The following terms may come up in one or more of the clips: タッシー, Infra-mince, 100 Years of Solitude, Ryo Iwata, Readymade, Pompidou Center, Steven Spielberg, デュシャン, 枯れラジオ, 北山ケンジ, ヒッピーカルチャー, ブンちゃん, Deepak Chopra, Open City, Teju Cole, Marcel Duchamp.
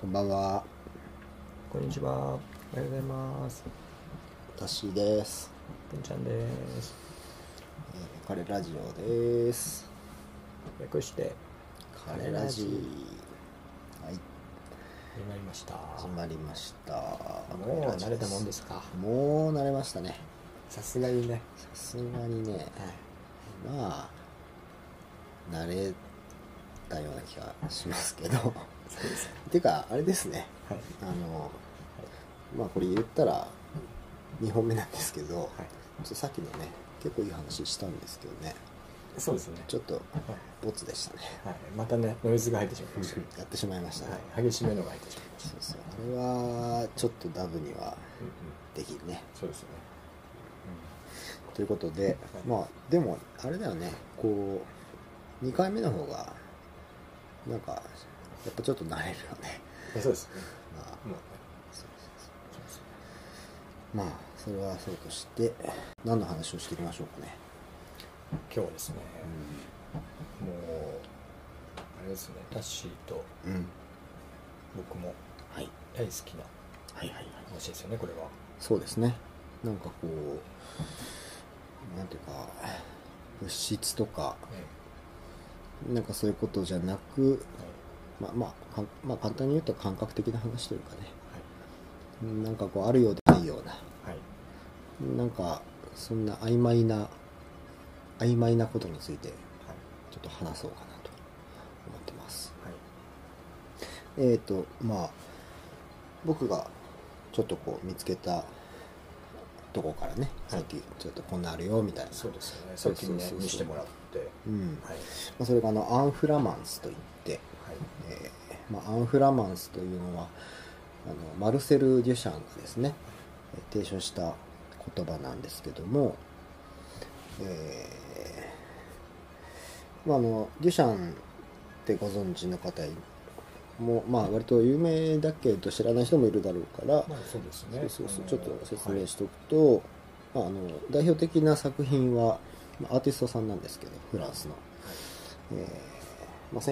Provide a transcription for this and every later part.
こんばんは。こんにちは。おはようございます。私です。文ちゃんです。彼ラジオです。略して彼ラジ。はい、始まりました。もう慣れたもんですか。もう慣れましたね。さすがにね、はい、まあ慣れたような気がしますけどてかあれですね、はい、まあこれ言ったら2本目なんですけど、はい、さっきのね結構いい話したんですけどね。そうですね、ちょっとボツでしたね、はいはい、またねノイズが入ってしまいましたやってしまいましたね、はい、激しめのが入ってしまいました。そうそう、これはちょっとダブにはできるね、うんうん、そうですね、うん、ということで、はい、まあでもあれだよね、こう2回目の方がなんかやっぱちょっと慣れるよね。そうですね。まあ、まあそれはそうとして、何の話をしていきましょうかね。今日はですね、うん、もうあれですね、タッシーと僕も大好きな話ですよね、これは。そうですね。なんかこうなんていうか物質とか、なんかそういうことじゃなく、はい、まあ簡単に言うと感覚的な話というかね、はい、なんかこうあるようでないような、はい、なんかそんな曖昧なことについてちょっと話そうかなと思ってます、はい。まあ僕がちょっとこう見つけたとこからね、さっきちょっとこんなあるよみたいな、そうですね、さっきね見してもらって、うん、はい、まあ、それがアンフラマンスといって、はい、まあ、アンフラマンスというのはマルセル・デュシャンがですね提唱した言葉なんですけども、まあ、デュシャンってご存知の方も、まあ、割と有名だけど知らない人もいるだろうから、まあ、そうですね、ちょっと説明しておくと、はい、まあ、代表的な作品はアーティストさんなんですけど、フランスの、はい、まあ、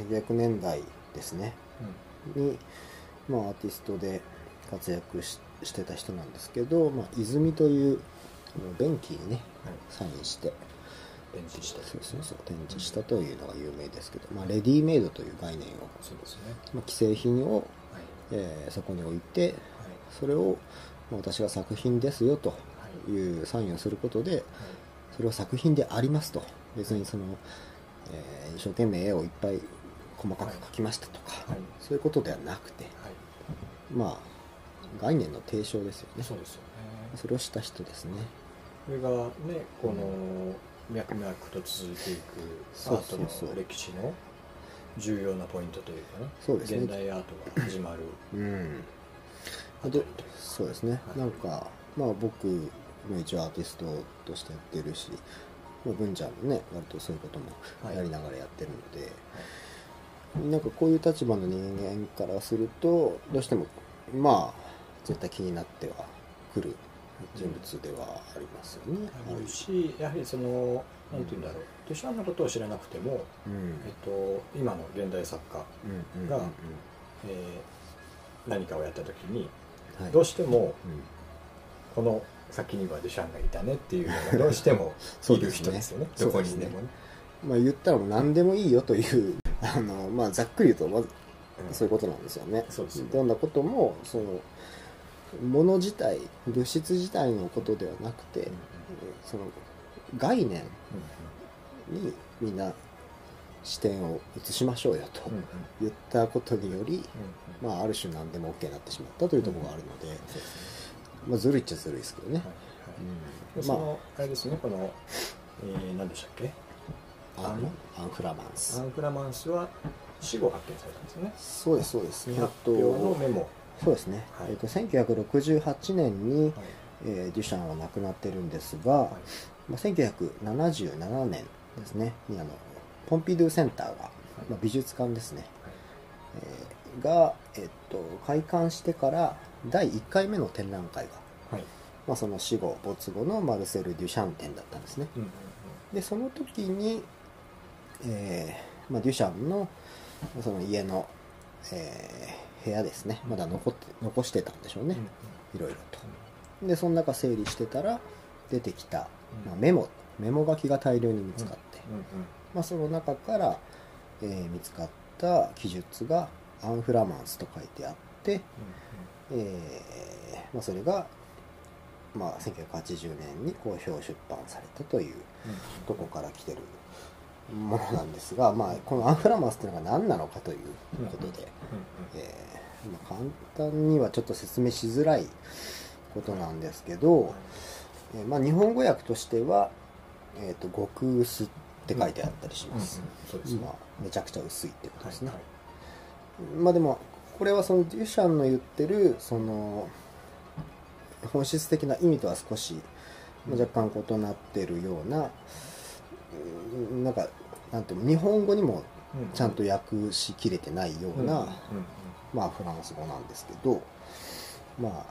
1900年代ですね、うん、に、まあ、アーティストで活躍してた人なんですけど、まあ、泉という便器にね、はい、サインして展示した、そうそうそう、展示したというのが有名ですけど、まあ、レディーメイドという概念を、そうですね、まあ、既製品を、はい、そこに置いて、はい、それを、まあ、私が作品ですよというサインをすることで、はい、それは作品でありますと、別にその、一生懸命絵をいっぱい細かく描きましたとか、はい、そういうことではなくて、はい、まあ概念の提唱ですよね。そうですよね。それをした人ですね。これがね、この、うん、脈々と続いていくアートの歴史の重要なポイントというかね、そうですね、現代アートが始まるあたりというか、うん、そうですね、はい、なんか、まあ、僕も一応アーティストとしてやってるし、文ちゃんもね割とそういうこともやりながらやってるので、はいはい、なんかこういう立場の人間からするとどうしてもまあ絶対気になってはくる人物ではありますよね。あるし、やはりその何て言うんだろう、デュシャンのことを知らなくても、うん、今の現代作家が何かをやった時に、はい、どうしても、うん、この先にはデュシャンがいたねっていうのがどうしてもいる人ですよね。どこにでもね。まあ言ったらもう何でもいいよというまあざっくり言うとまずそういうことなんですよね。そうですね。どんなこともその物自体、物質自体のことではなくて、うん、その概念にみんな視点を移しましょうよと言ったことにより、うん、まあ、ある種何でも OK になってしまったというところがあるので、うん、まあ、ずるいっちゃずるいですけどね、はいはい、うん、そのあれですね、この、何でしたっけ、アンフラマンスは死後発見されたんですね。そうですそうです。発表のメモ、そうですね、はい、1968年に、はい、デュシャンは亡くなってるんですが、はい、まあ、1977年ですねにポンピドゥセンターが、はい、まあ、美術館ですね、はい、が、開館してから第1回目の展覧会が、はい、まあ、その死後没後のマルセル・デュシャン展だったんですね、うんうんうん、でその時に、まあ、デュシャンの、その家の、部屋ですね、まだ残してたんでしょうね、いろいろと。でその中整理してたら出てきた、まあ、メモ書きが大量に見つかって、まあ、その中から、見つかった記述がアンフラマンスと書いてあって、まあ、それが、まあ、1980年に公表出版されたというとこから来てるものなんですが、まあ、このアンフラマンスっていうのが何なのかということで、まあ、簡単にはちょっと説明しづらいことなんですけど、まあ、日本語訳としては「極薄」って書いてあったりします。まあ、めちゃくちゃ薄いってことですね。まあでもこれはそのデュシャンの言ってるその本質的な意味とは少し若干異なってるような。なんかなんて日本語にもちゃんと訳しきれてないようなまあフランス語なんですけど、ま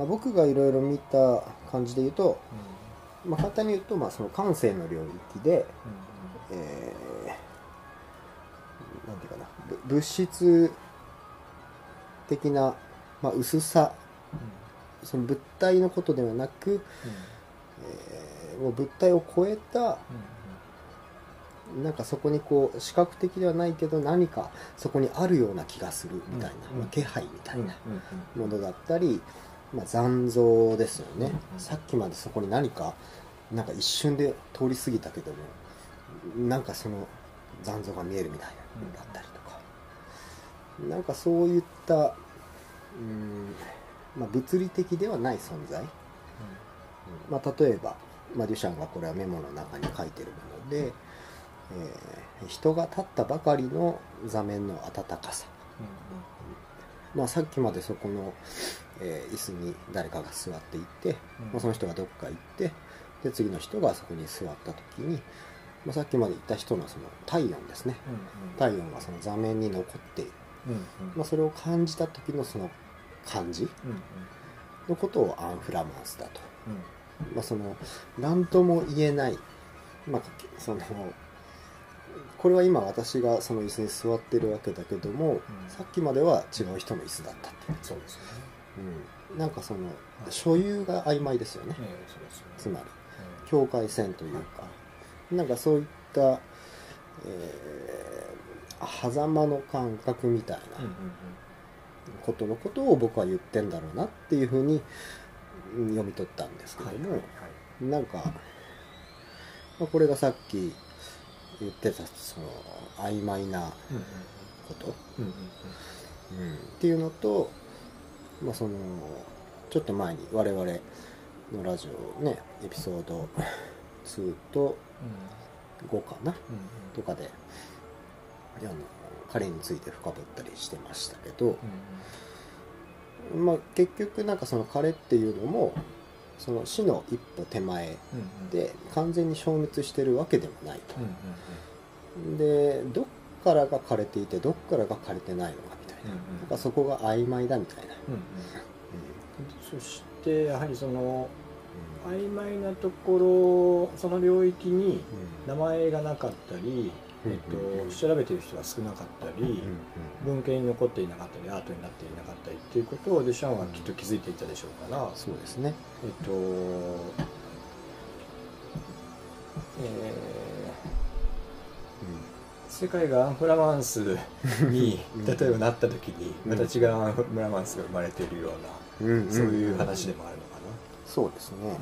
あ僕がいろいろ見た感じで言うと、まあ簡単に言うとまあその感性の領域でなんていうかな物質的なまあ薄さその物体のことではなくもう物体を超えたなんかそこにこう視覚的ではないけど何かそこにあるような気がするみたいな気配みたいなものだったり、まあ、残像ですよね。さっきまでそこに何かなんか一瞬で通り過ぎたけどもなんかその残像が見えるみたいなのだったりとかなんかそういったまあ、物理的ではない存在、まあ、例えばまあ、デュシャンがこれはメモの中に書いてるもので、人が立ったばかりの座面の温かさ、まあ、さっきまでそこの、椅子に誰かが座っていて、まあ、その人がどっか行ってで次の人がそこに座った時に、まあ、さっきまで言った人のその体温ですね、体温がその座面に残っている、まあ、それを感じた時のその感じのことをアンフラマンスだと。まあその何とも言えない、まあ、そのこれは今私がその椅子に座ってるわけだけども、さっきまでは違う人の椅子だったっていう。そうですね。なんかその所有が曖昧ですよね。つまり境界線というか、なんかそういった、狭間の感覚みたいなことを僕は言ってんだろうなっていうふうに読み取ったんですけども、なんか、まあ、これがさっき言ってたその曖昧なことっていうのと、まあ、そのちょっと前に我々のラジオねエピソード2と5かなとかで彼について深掘ったりしてましたけど。まあ、結局なんかその彼っていうのもその死の一歩手前で完全に消滅してるわけでもないと、でどっからが枯れていてどっからが枯れてないのかみたいな、なんかそこが曖昧だみたいな、そしてやはりその曖昧なところその領域に名前がなかったり調べてる人が少なかったり文献に残っていなかったりアートになっていなかったりっていうことをデュシャンはきっと気づいていたでしょうから、そうですね、世界がアンフラマンスに例えばなった時にまた違うアンフラマンスが生まれているようなそういう話でもあるのかな。そうですね。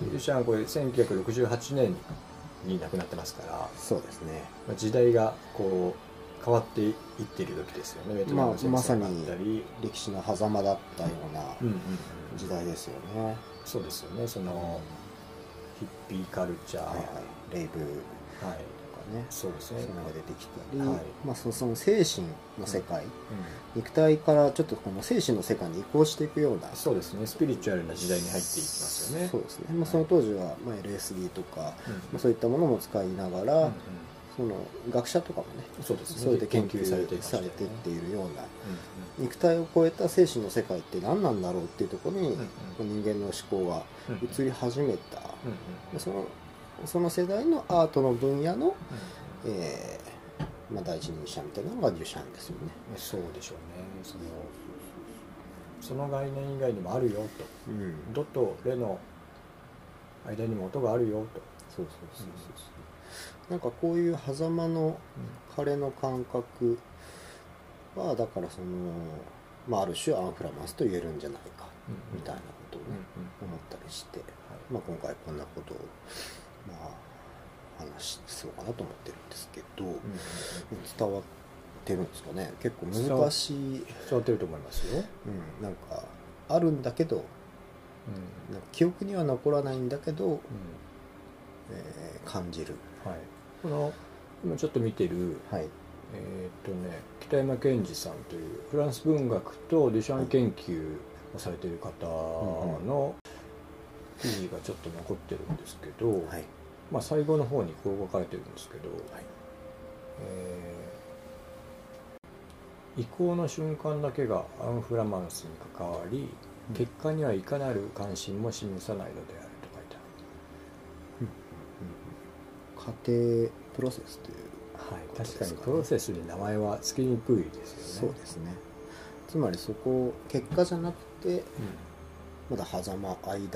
デュシャンはこれ1968年に亡くなってますから、そうですね。時代がこう変わっていっている時ですよね。まあまさに歴史の狭間だったような時代ですよね。そうですよね。そのヒッピーカルチャー、レイブとかね、そうですね。そのが出てきたり、まあその精神の世界、肉体からちょっとこの精神の世界に移行していくような、そうですね。スピリチュアルな時代に入っていきますよね。そうですね。まあその当時はまあ LSD とか、そういったものも使いながら、その学者とかもね、そうですね。そうやって研究されてっているような、肉体を超えた精神の世界って何なんだろうっていうところに人間の思考が移り始めた。その世代のアートの分野の、まあ、第一人者みたいなのがデュシャンですよね。そうでしょうね。その概念以外にもあるよと、うん、ドとレの間にも音があるよと。そうそうそうそう、うん、なんかこういう狭間の彼の感覚はだからその、まあ、ある種アンフラマンスと言えるんじゃないかみたいなことをね、うんうん、思ったりして、はい、まあ、今回こんなことを、まあ、話そうかなと思ってるんですけど、うんうん、伝わってるんですかね。結構難しい。伝わってると思いますよ、うん、なんかあるんだけど、うん、なんか記憶には残らないんだけど、うん、感じる、はい、この今ちょっと見てる、はい、北山健二さんというフランス文学とデュシャン研究をされている方の記事がちょっと残ってるんですけど、はい、まあ、最後の方にこう書かれてるんですけど、はい、移行の瞬間だけがアンフラマンスに関わり、結果にはいかなる関心も示さないのであると書いてある、うんうん、家庭プロセスという、はい、確かにプロセスに名前はつけにくいですよね。そうですね。つまりそこ結果じゃなくて、うん、まだ狭間間、うん、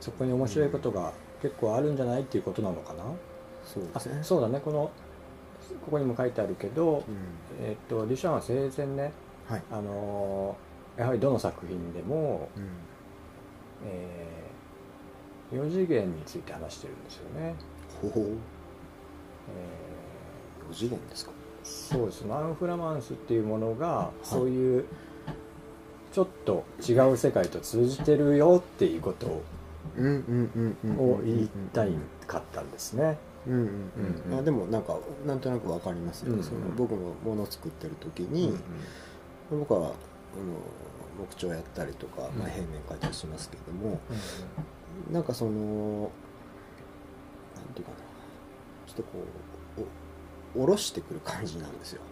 そこに面白いことが結構あるんじゃないっていうことなのかな、うん、そうですね。そうだね。ここにも書いてあるけど、うん、デュシャンは生前ね、はい、やはりどの作品でも、うん、4次元について話してるんですよね。ほほう、4次元ですか。そうですね。アンフラマンスっていうものがそういうちょっと違う世界と通じてるよっていうことを言いたいかったんですね。でもなんとなく分かりますよ、ね、うんうん、その僕もものを作ってる時に、うんうん、僕は木彫やったりとか、まあ、平面描いたりしますけども、うんうん、なんかそのなんていうかな、ちょっとこう下ろしてくる感じなんですよ、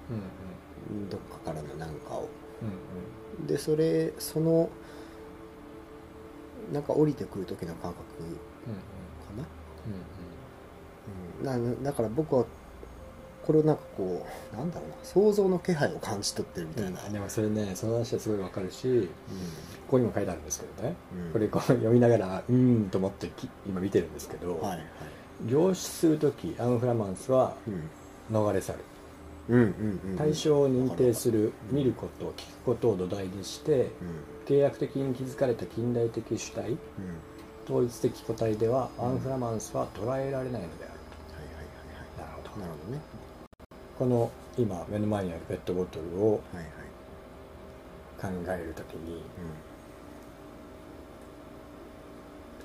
うんうん、どっかからの何かを、うんうん、でそのなんか降りてくる時の感覚かな、うんうんうん、だから僕はこれをなんかこうなんだろうな、想像の気配を感じ取ってるみたいな、うん、でもそれね、その話はすごいわかるし、うん、ここにも書いてあるんですけどね、うん、これこう読みながらうんと思って今見てるんですけど、はいはい、凝視するときアンフラマンスは逃れ去る、うんうんうんうん、対象を認定する、見ること聞くことを土台にして、うん、契約的に築かれた近代的主体、うん、統一的個体ではアンフラマンスは捉えられないのであると。なるほど、なるほどね。この今目の前にあるペットボトルを考えるときに、はいはい、うん、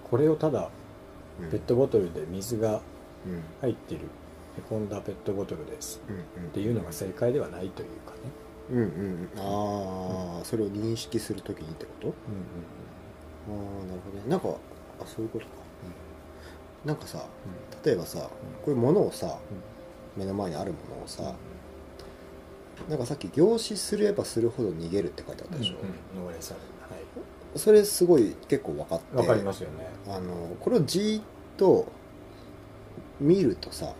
これをただペットボトルで水が入っている、へこんだペットボトルです、うんうん、っていうのが正解ではないというかね、うんうん、ああ、うん、それを認識するときにってこと、うんうんうん、ああ、なるほどね。なんかあ、そういうことか、うん、なんかさ、うん、例えばさ、こういうものをさ、うん、目の前にあるものをさ、うん、なんかさっき凝視すればするほど逃げるって書いてあったでしょ、うんうん、逃れ去る、はい、それすごい結構分かって、分かりますよね。これをじーっと見るとさ、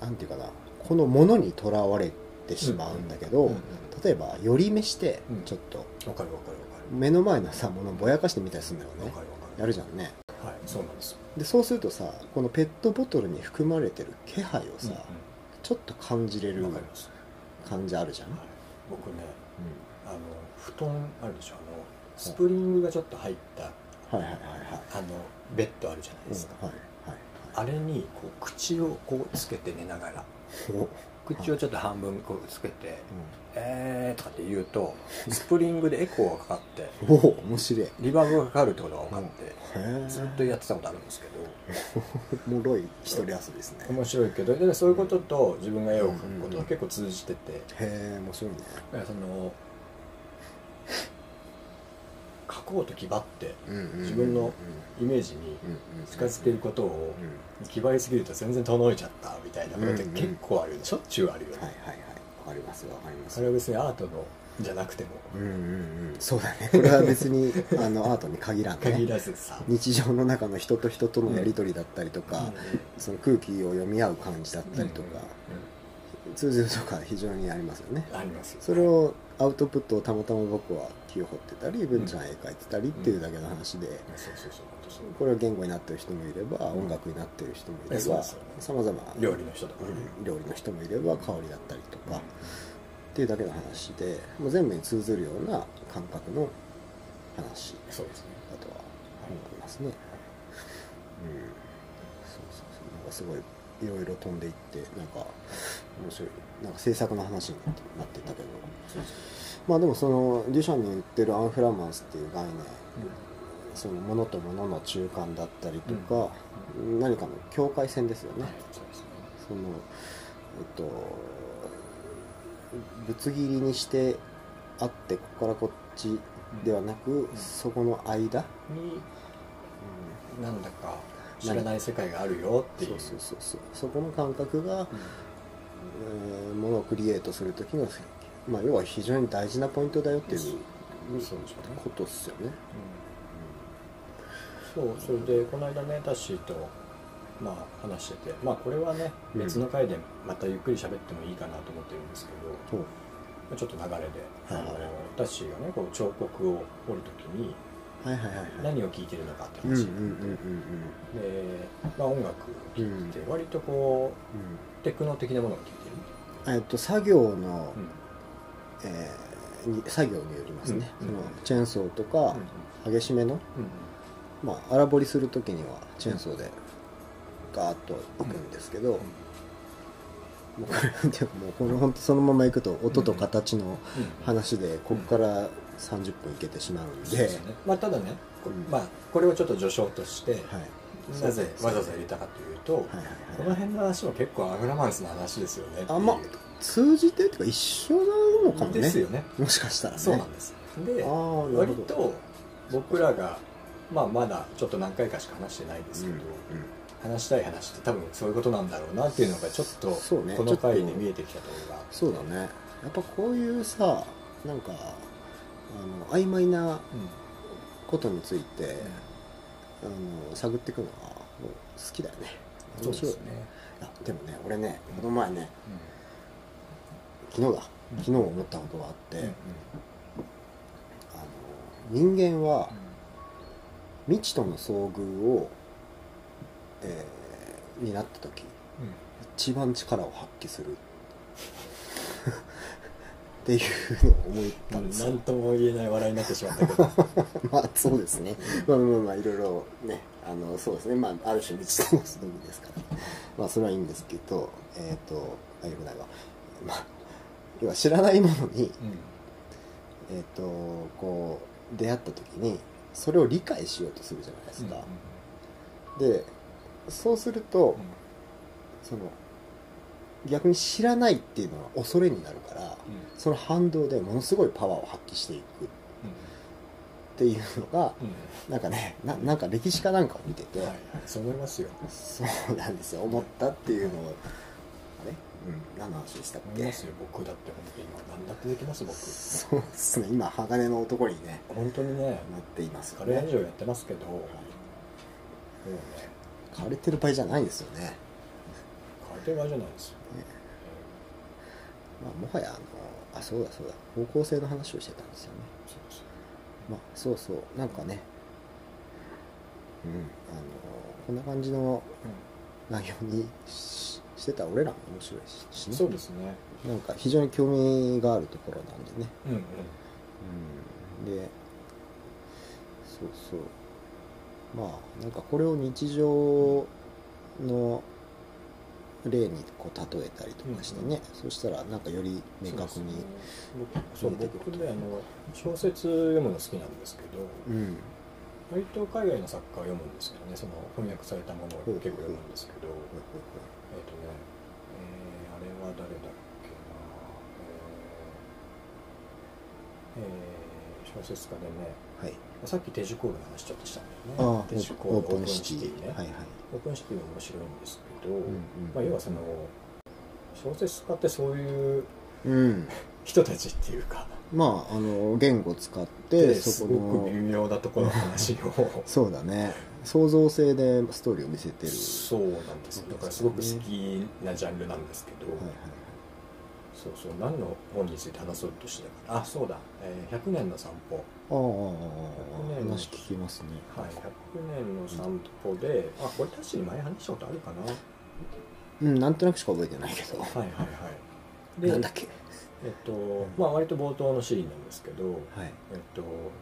うん、なんていうかな、このものにとらわれてしまうんだけど、うんうんうんうん、例えば寄り目してちょっと、うん、分かる分かる分かる、目の前のさものをぼやかしてみたりするんだよね。分かる分かる、やるじゃんね、はい、そうなんです。でそうするとさ、このペットボトルに含まれてる気配をさ、うんうん、ちょっと感じれる感じあるじゃん、はい、僕ね、うん、布団あるでしょ、スプリングがちょっと入った、はいはいはいはい、ベッドあるじゃないですか、はいはいはい、あれにこう口をこうつけて寝ながら、口をちょっと半分こうつけて、はい、とかって言うとスプリングでエコーがかかってお面白いリバーブがかかるってことが分かって、ずっとやってたことあるんですけどもろい一人遊びですね。面白いけど、でそういうことと自分が絵を描くことは結構通じてて、うんうんうん、へえ面白いね。その書こうと気張って自分のイメージに近づけることを気張りすぎると全然遠のいちゃったみたいなことって結構あるよね、しょっちゅうあるよね。はいはいはい、わかりますわかります。それは別にアートのじゃなくても、うんうんうん、そうだね。これは別にアートに限らんね。限らずさ、日常の中の人と人とのやり取りだったりとか、うんうん、その空気を読み合う感じだったりとか、うんうん、通じるとか非常にありますよね。ありますよね。それをアウトプットをたまたま僕は木を彫ってたり、文ちゃん絵描いてたりっていうだけの話で、これは言語になってる人もいれば、音楽になってる人もいれば、さまざま料理の人とか、料理の人もいれば、香りだったりとか。っていうだけの話で、もう全部に通ずるような感覚の話だとは思いますね。なんかすごいいろいろ飛んでいって、なんか面白い、なんか制作の話になっていたけど、まあでもそのデュシャンの言ってるアンフラマンスっていう概念、その物と物の中間だったりとか、何かの境界線ですよね。そのぶつ切りにしてあって、ここからこっちではなく、そこの間に、なんだか知らない世界があるよっていう、そこの感覚が、ものをクリエイトする時の、まあ、要は非常に大事なポイントだよっていうことっすよね。そう、それでこの間ね、タッシーとまあ話してて、まあこれはね、別の回でまたゆっくり喋ってもいいかなと思ってるんですけど、ちょっと流れで、タッシーがね、こう彫刻を彫るときに何を聴いてるのかって話になって、まあ音楽を聴いて、割とこうテクノ的なものを聴いてる。作業によりますね。チェーンソーとか激しめの、まあ荒彫りするときにはチェーンソーでガーッといくんですけど、もうこれ本当そのままいくと音と形の話で、ここから30分いけてしまうんで、まあただね、まあこれをちょっと序章としてなぜわざわざ入れたかというと、この辺の話も結構アンフラマンスの話ですよね。まあ通じてというか一緒なのかもね。ですよね。もしかしたらね。そうなんです。で、割と僕らがまあまだちょっと何回かしか話してないですけど、話したい話って多分そういうことなんだろうなっていうのが、ちょっとこの回で見えてきたところがあって、そうだね。やっぱこういうさ、なんか曖昧なことについて、探っていくのが好きだよね。面白いね。でもね、俺ね、この前ね、昨日思ったことがあって、人間は未知との遭遇をになった時、一番力を発揮するっていうのを思ったんですよ。なんとも言えない笑いになってしまったけどまあそうですね、まあいろいろね、そうですね、まあある種未知との遭遇ですから、まあそれはいいんですけど、よくないわ、まあ要は知らないものに、こう出会った時にそれを理解しようとするじゃないですか。でそうすると、その逆に知らないっていうのは恐れになるから、その反動でものすごいパワーを発揮していくっていうのが、なんかね、なんか歴史かなんかを見てて、そう思いますよ。そうなんですよ、思ったっていうのを、あれ、何の話でしたっけ。僕だって本当に今何だってできます。僕そうですね、今鋼の男にね、本当にねなっています。彼以上やってますけど、枯れてる場合じゃないですよね。枯れてる場合じゃないですよね。まあもはやそうだ方向性の話をしてたんですよね。まあそうそう、なんかね、こんな感じの内容にしてた俺らも面白いし、そうですね。なんか非常に興味があるところなんでね。で、そうそう。まあ、なんかこれを日常の例にこう例えたりとかしてね、そうしたらなんかより明確に出てくる。僕ね、小説読むの好きなんですけど、割と海外の作家を読むんですけどね、その翻訳されたものを結構読むんですけど、あれは誰だっけな、小説家でね、さっきテジュコールの話ちょっとしたんだよね。テジュコール、オープンシティね。オープンシティは面白いんですけど、まあ要はその小説家ってそういう人たちっていうか、まあ、言語を使ってそこのすごく微妙なところの話をそうだね、創造性でストーリーを見せてる、そうなんです、ね、だからすごく好きなジャンルなんですけど、はいはい、そうそう、何の本について話そうとしてたか、あ、そうだ、100年の散歩、ああ話聞きますね、はい、100年の散歩で、あ、これ確かに前話したことあるかな、うん、なんとなくしか覚えてないけど、はいはいはい、でなんだっけ、まあ、割と冒頭のシーンなんですけど、はい、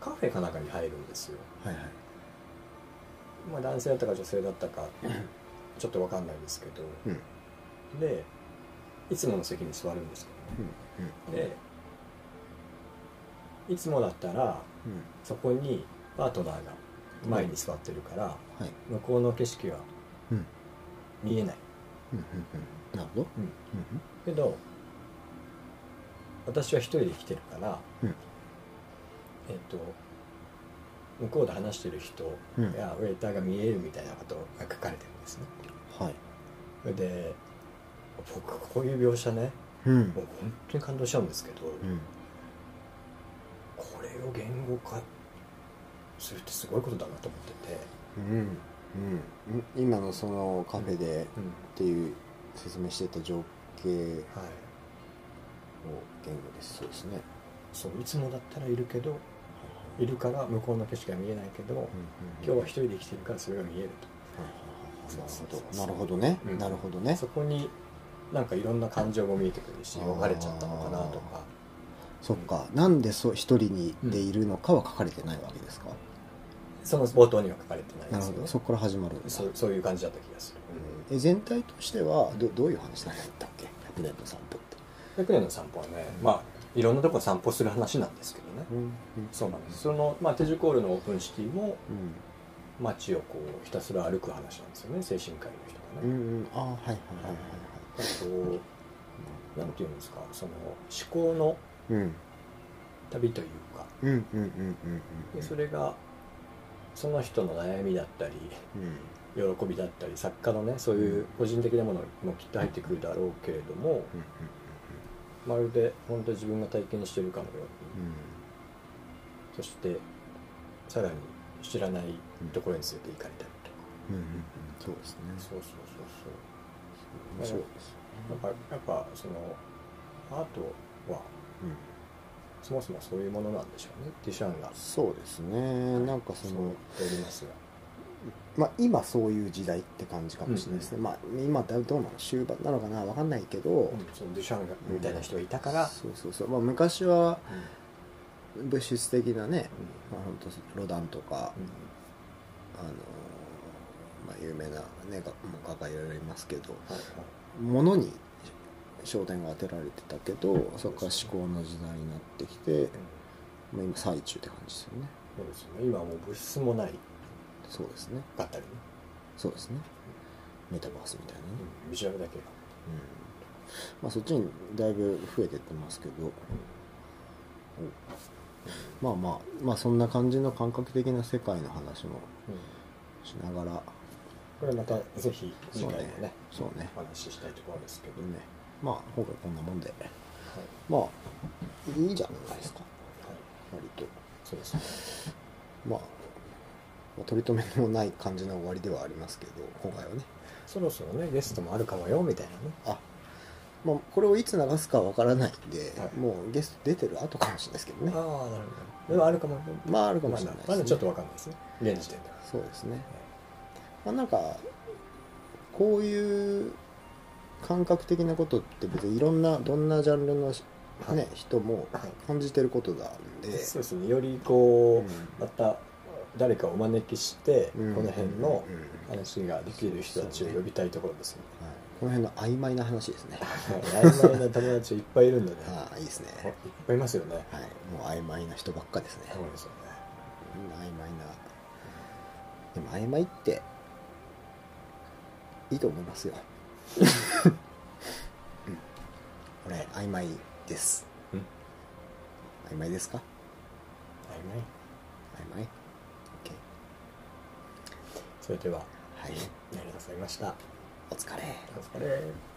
カフェかなんかに入るんですよ、はいはい、まあ、男性だったか女性だったかちょっと分かんないですけど、うん、でいつもの席に座るんですけどね、うんうん、でいつもだったら、うん、そこにパートナーが前に座ってるから、うんはい、向こうの景色は見えない、うんうんうん、なるほど、うんうん、けど私は一人で来てるから、うん、向こうで話してる人やウェイターが見えるみたいなことが書かれてるんですね、はい、それで僕こういう描写ね、うん、もう本当に感動しちゃうんですけど、うん、これを言語化するってすごいことだなと思ってて、うんうん、今のそのカフェでっていう説明してた情景、うんうんはい言語です。そうですね。そういつもだったらいるけど、いるから向こうの景色が見えないけど、うんうんうん、今日は一人で生きてるからそれが見えると。なるほどね。なるほどね。そこになんかいろんな感情も見えてくるし、逃れちゃったのかなとか。そっか。なんで一人にでいるのかは書かれてないわけですか。うん、その冒頭には書かれてないですよね。なるほど。そこから始まるんだ。そういう感じだった気がする。うん、全体としてはどういう話だったっけ？100年の散歩って。100年の散歩はね、まあ、いろんなところ散歩する話なんですけどね、うんうん、そうなんです。その、まあ、テジュコールのオープンシティも、うん、街をこうひたすら歩く話なんですよね、精神科医の人がね、うんうん、あ、はいはいはいはい、なんていうんですか、その思考の旅というか、うんうんうんうん、でそれがその人の悩みだったり、うん、喜びだったり、作家のね、そういう個人的なものもきっと入ってくるだろうけれども、うんうんうん、まるで本当に自分が体験しているかのように、うん、そしてさらに知らないところに連れて行かれたりとか、うんうんうん、そうですね、そうそうそうそう、やっぱそのアートは、うん、そもそもそういうものなんでしょうね、デュシャンが、そうですね、なんかそのそう言っておりますが、まあ、今そういう時代って感じかもしれないですね、うんうん、まあ、今どうなの終盤なのかな分かんないけど、うん、そのデュシャンみたいな人がいたから、うん、そうそうそう、まあ、昔は物質的なね、うん、まあ、本当ロダンとか、うん、まあ、有名な、ね、画家いろいろいますけど、うん、物に焦点が当てられてたけど、うん、そこから思考の時代になってきて、うん、まあ、今最中って感じですよね。そうですね、今はもう物質もない、そうですね。バッタリー。そうですね。メタバースみたいなね。うん、ビジュアルだけが。うん。まあそっちにだいぶ増えてってますけど、うん、まあまあまあそんな感じの感覚的な世界の話もしながら、うん、これまたぜひ次回もね、そうね、お話ししたいところですけどね。まあ今回こんなもんで、はい、まあいいじゃないですか。はい、割とそうですね。まあ。取り留めもない感じの終わりではありますけど、今回はねそろそろねゲストもあるかもよみたいなね、あ、まあ、これをいつ流すかわからないんで、はい、もうゲスト出てる後かもしれないですけどね、ああなるほど、でもあるかも、まああるかもしれないですね、まだちょっとわかんないですね現時点では、そうですね、はい、まあ、なんかこういう感覚的なことって別にいろんなどんなジャンルのね、はい、人も感じてることがあるんで、そうですね、よりこう、うん、また誰かをお招きして、うん、この辺の話ができる人たちを呼びたいところですよね、はい、この辺の曖昧な話ですね、はい、曖昧な友達いっぱいいるんでね、ああいいですね、いっぱいいますよね、はい、もう曖昧な人ばっかですね、そうですよね、曖昧な、でも曖昧っていいと思いますよ、うん、これ曖昧です、うん、曖昧ですか、曖昧、曖昧、それでは、はい、ありがとうございました。お疲れ。お疲れ。